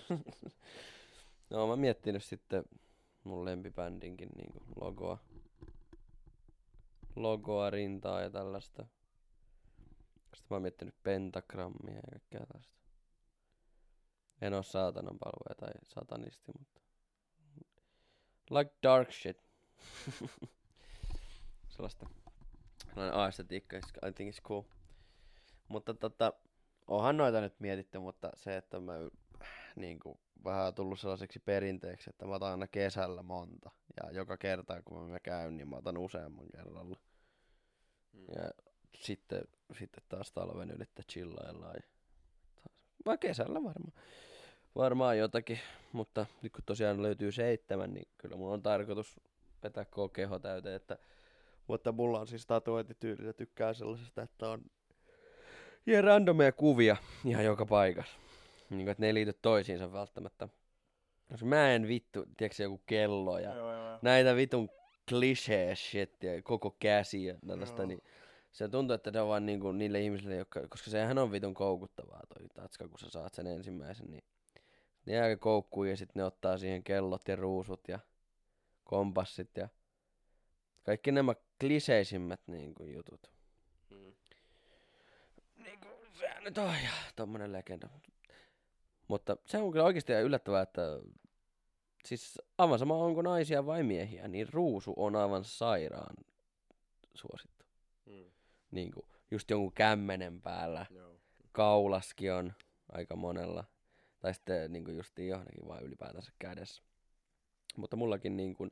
No mä miettinyt sitten mun lempibändinkin niinku logoa. Logoa, rintaa ja tällaista. Sitten mä oon miettinyt pentagrammia ja kaikkea tällaista. En oo saatanan palvoja tai satanisti, mutta like dark shit. Sellaista. Sellainen aestetiikka, I think it's cool. Mutta tota, onhan noita nyt mietitty, mutta se, että mä niinku vähän tullut sellaiseksi perinteeksi, että mä otan aina kesällä monta. Ja joka kerta, kun mä käyn, niin mä otan useamman kerralla. Mm. Ja sitten, sitten taas talven ylittää chillaillaan. Vaan kesällä varmaan. Varmaan jotakin, mutta nyt kun tosiaan löytyy seitsemän, niin kyllä mun on tarkoitus vetää koko keho täyteen, että mutta mulla on siis tatuointityyli ja tykkää sellaisesta, että on ja randomeja kuvia ihan joka paikassa. Niin, että ne ei liity toisiinsa välttämättä. Jos mä en vittu, tiedätkö joku kello ja joo, joo, joo. näitä vitun cliché shit ja koko käsi ja tällaista, niin se tuntuu, että ne on vaan niinku niille ihmisille, jotka, koska sehän on vitun koukuttavaa toi tatska, kun sä saat sen ensimmäisen, niin ne jää koukkuun ja sit ne ottaa siihen kellot ja ruusut ja kompassit ja kaikki nämä kliseisimmät niinku jutut. Mm. Niinku sehän nyt on ja tommonen legenda. Mutta se on kyllä oikeesti yllättävää, että siis aivan sama onko naisia vai miehiä, niin ruusu on aivan sairaan suosittu. Mm. Niinku just jonkun kämmenen päällä. Joo. Kaulaskin on aika monella. Tai sitten niinku justiin johonkin vaan ylipäätänsä kädessä. Mutta mullakin niinku,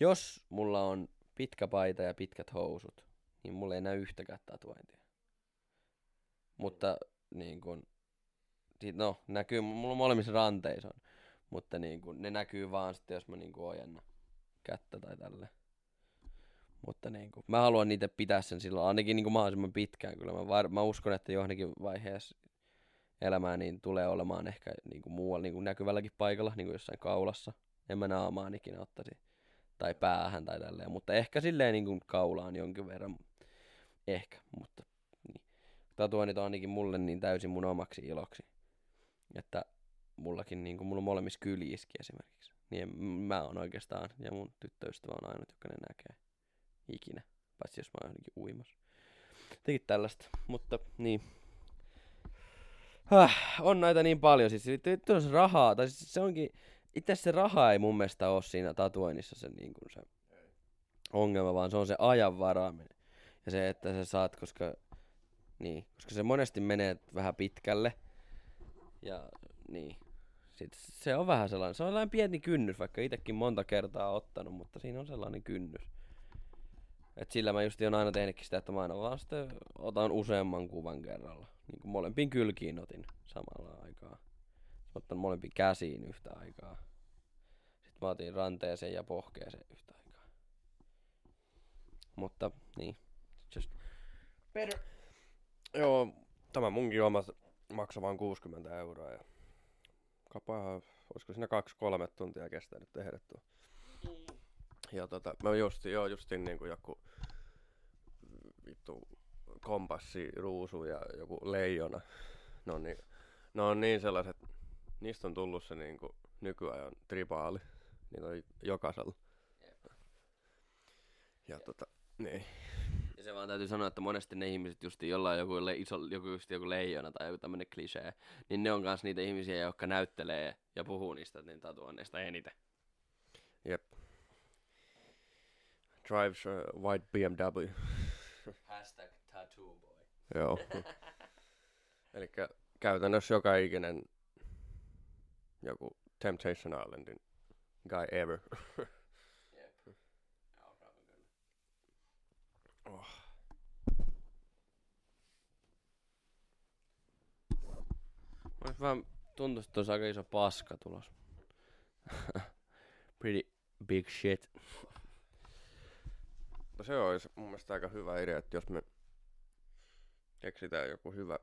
jos mulla on pitkä paita ja pitkät housut, niin mulla ei näy yhtäkään tatuointia. Mutta niin kun, no näkyy, mulla molemmissa ranteissa on, mutta niin kun, ne näkyy vaan sitten, jos mä niin kun ojennan kättä tai tälleen. Mutta niin kun, mä haluan niitä pitää sen silloin, ainakin niin kun mahdollisimman pitkään kyllä. Mä, var, mä uskon, että johonkin vaiheessa elämää niin tulee olemaan ehkä niin kun muualla niin kun näkyvälläkin paikalla, niin kuin jossain kaulassa. En mä naamaan ikinä ottaisi. Tai päähän tai tälleen, mutta ehkä silleen niin kuin kaulaan jonkin verran, ehkä, mutta niin. Tatuoinnit on ainakin mulle niin täysin mun omaksi iloksi, että mullakin niin kuin mulla on molemmissa kyljissäkin esimerkiksi, niin mä oon oikeastaan ja mun tyttöystävä on ainoa, joka ne näkee ikinä, paitsi jos mä oon johonkin uimassa. Tekin tällaista, mutta niin. Häh, on näitä niin paljon, siis tuossa rahaa, tai siis se onkin. Itse se raha ei mun mielestä ole siinä tatuoinnissa se, niin kuin se ongelma, vaan se on se ajan varaaminen. Ja se, että sä saat, koska, niin, koska se monesti menee vähän pitkälle. Ja niin, sitten se on vähän sellainen, se on sellainen pieni kynnys, vaikka itsekin monta kertaa ottanut, mutta siinä on sellainen kynnys. Et sillä mä just on aina tehnytkin sitä, että mä aina vaan sitten otan useamman kuvan kerralla. Niin kuin molempiin kylkiin otin samalla aikaa. Ottan molempiin käsiin yhtä aikaa. Sitten mä otin ranteeseen ja pohkeeseen yhtä aikaa. Mutta niin. Just better. Joo, tämä munkin omat maksaa vain kuusikymmentä euroa. Ja kapaa, olisiko siinä kaksi kolme tuntia kestänyt tehdä tuo. Ja tota, mä justiin, joo, justiin niinku joku vittu kompassi, ruusu ja joku leijona. No niin, no niin sellaiset, niistä on tullut se niin kuin nykyajan tribaali. Niitä on jokaisella. Ja tota, niin. Ja se vaan täytyy sanoa, että monesti ne ihmiset justi jollain joku, le- iso, joku, justi joku leijona tai joku tämmönen klisee, niin ne on kans niitä ihmisiä, jotka näyttelee ja puhuu niistä niin tatuoinneista eniten. Jep. Drives uh, white B M W. Hashtag tattoo boy. Joo. Elikkä käytännössä joka ikinen joku Temptation Islandin guy ever. Jep. Oh. Mä vähän tuntuis, että olisi aika iso paska tulos. Pretty big shit. No se olisi mun mielestä aika hyvä idea, että jos me keksitään joku hyvä,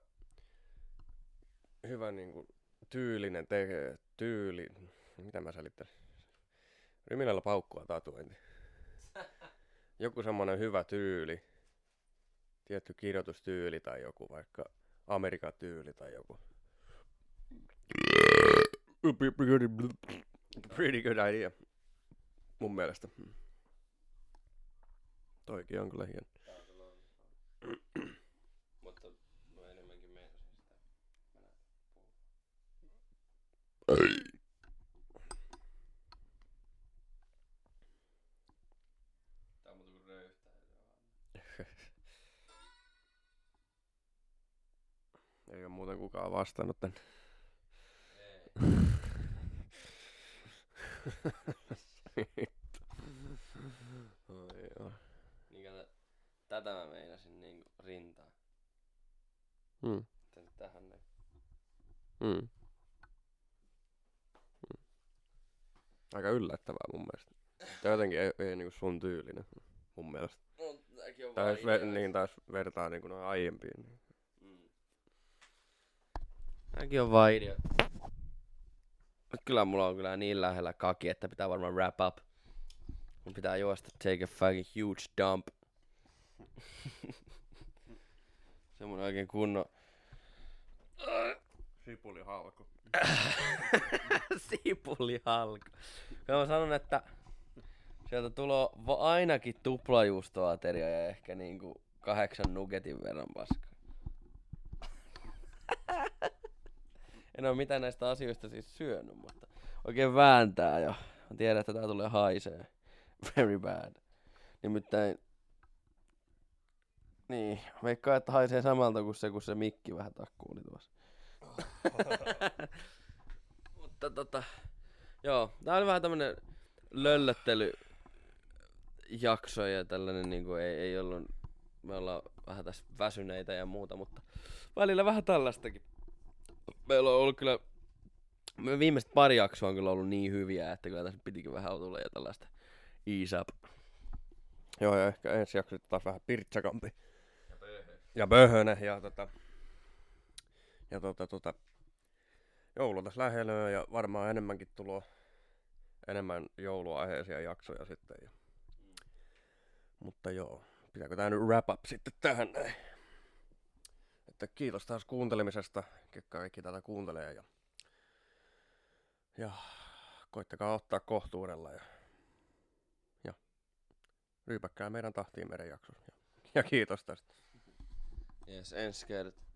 hyvä niinku tyylinen tekee, tyyli, mitä mä selittäisin? Ryminällä paukkua tatuointi. Joku semmonen hyvä tyyli, tietty kirjoitustyyli tai joku vaikka Amerikan tyyli tai joku. Pretty good idea, mun mielestä. Toikin on kyllä hieno. Mutta no enemmänkin meidän sitä. Tää on muuta kuin röyhtää. Ei oo muuten kukaan vastannut tän. Ei. Tätä mä meinasin niinku rintaan. Mm. Tähän näin. Mm. Mm. Aika yllättävää mun mielestä. Tää jotenkin ei, ei niinku sun tyylinen mun mielestä. No, tääkin on taas ve- niin taas vertaa niinku noin aiempiin. Niin. Mm. Tääkin on vaan idea. Kyllä mulla on kyllä niin lähellä kaki, että pitää varmaan wrap up. Mun pitää juosta take a fucking huge dump. Semmoinen oikein kunnon sipulihalko. Sipulihalko. Kyllä mä sanon, että sieltä tulee ainakin tuplajuustoateria ja ehkä niinku kahdeksan nugetin verran paskaa. En oo mitään näistä asioista siis syönyt, mutta oikein vääntää jo. Mä tiedän, että tää tulee haisee. Very bad. Nimittäin niin, veikkaan, että haisee samalta kuin se, kun se mikki vähän takkuuli tuossa. Mutta tota, joo, tää oli vähän tämmönen löllöttelyjakso ja tällainen niinku ei, ei ollut, me ollaan vähän tässä väsyneitä ja muuta, mutta välillä vähän tällaistakin. Meillä on ollut kyllä, me viimeiset pari jaksoa on kyllä ollut niin hyviä, että kyllä tässä pitikin vähän tulla ja tällaista ease up. Joo, ja ehkä ensi jakso taas vähän pirtsakampi. Ja pöhönen. Ja pöhönen, ja tota... Ja tota tota... Joulu tässä lähellä ja varmaan enemmänkin tuloa... Enemmän jouluaiheisia jaksoja sitten. Ja. Mm. Mutta joo, pitääkö tää nyt wrap up sitten tähän näin? Että kiitos taas kuuntelemisesta, ketkä kaikki tätä kuuntelee ja... Ja... Koittakaa ottaa kohtuudella ja... Ryypäkkää meidän tahtiin meidän jaksossa. Ja kiitos tästä. Yes, ensi kertaa.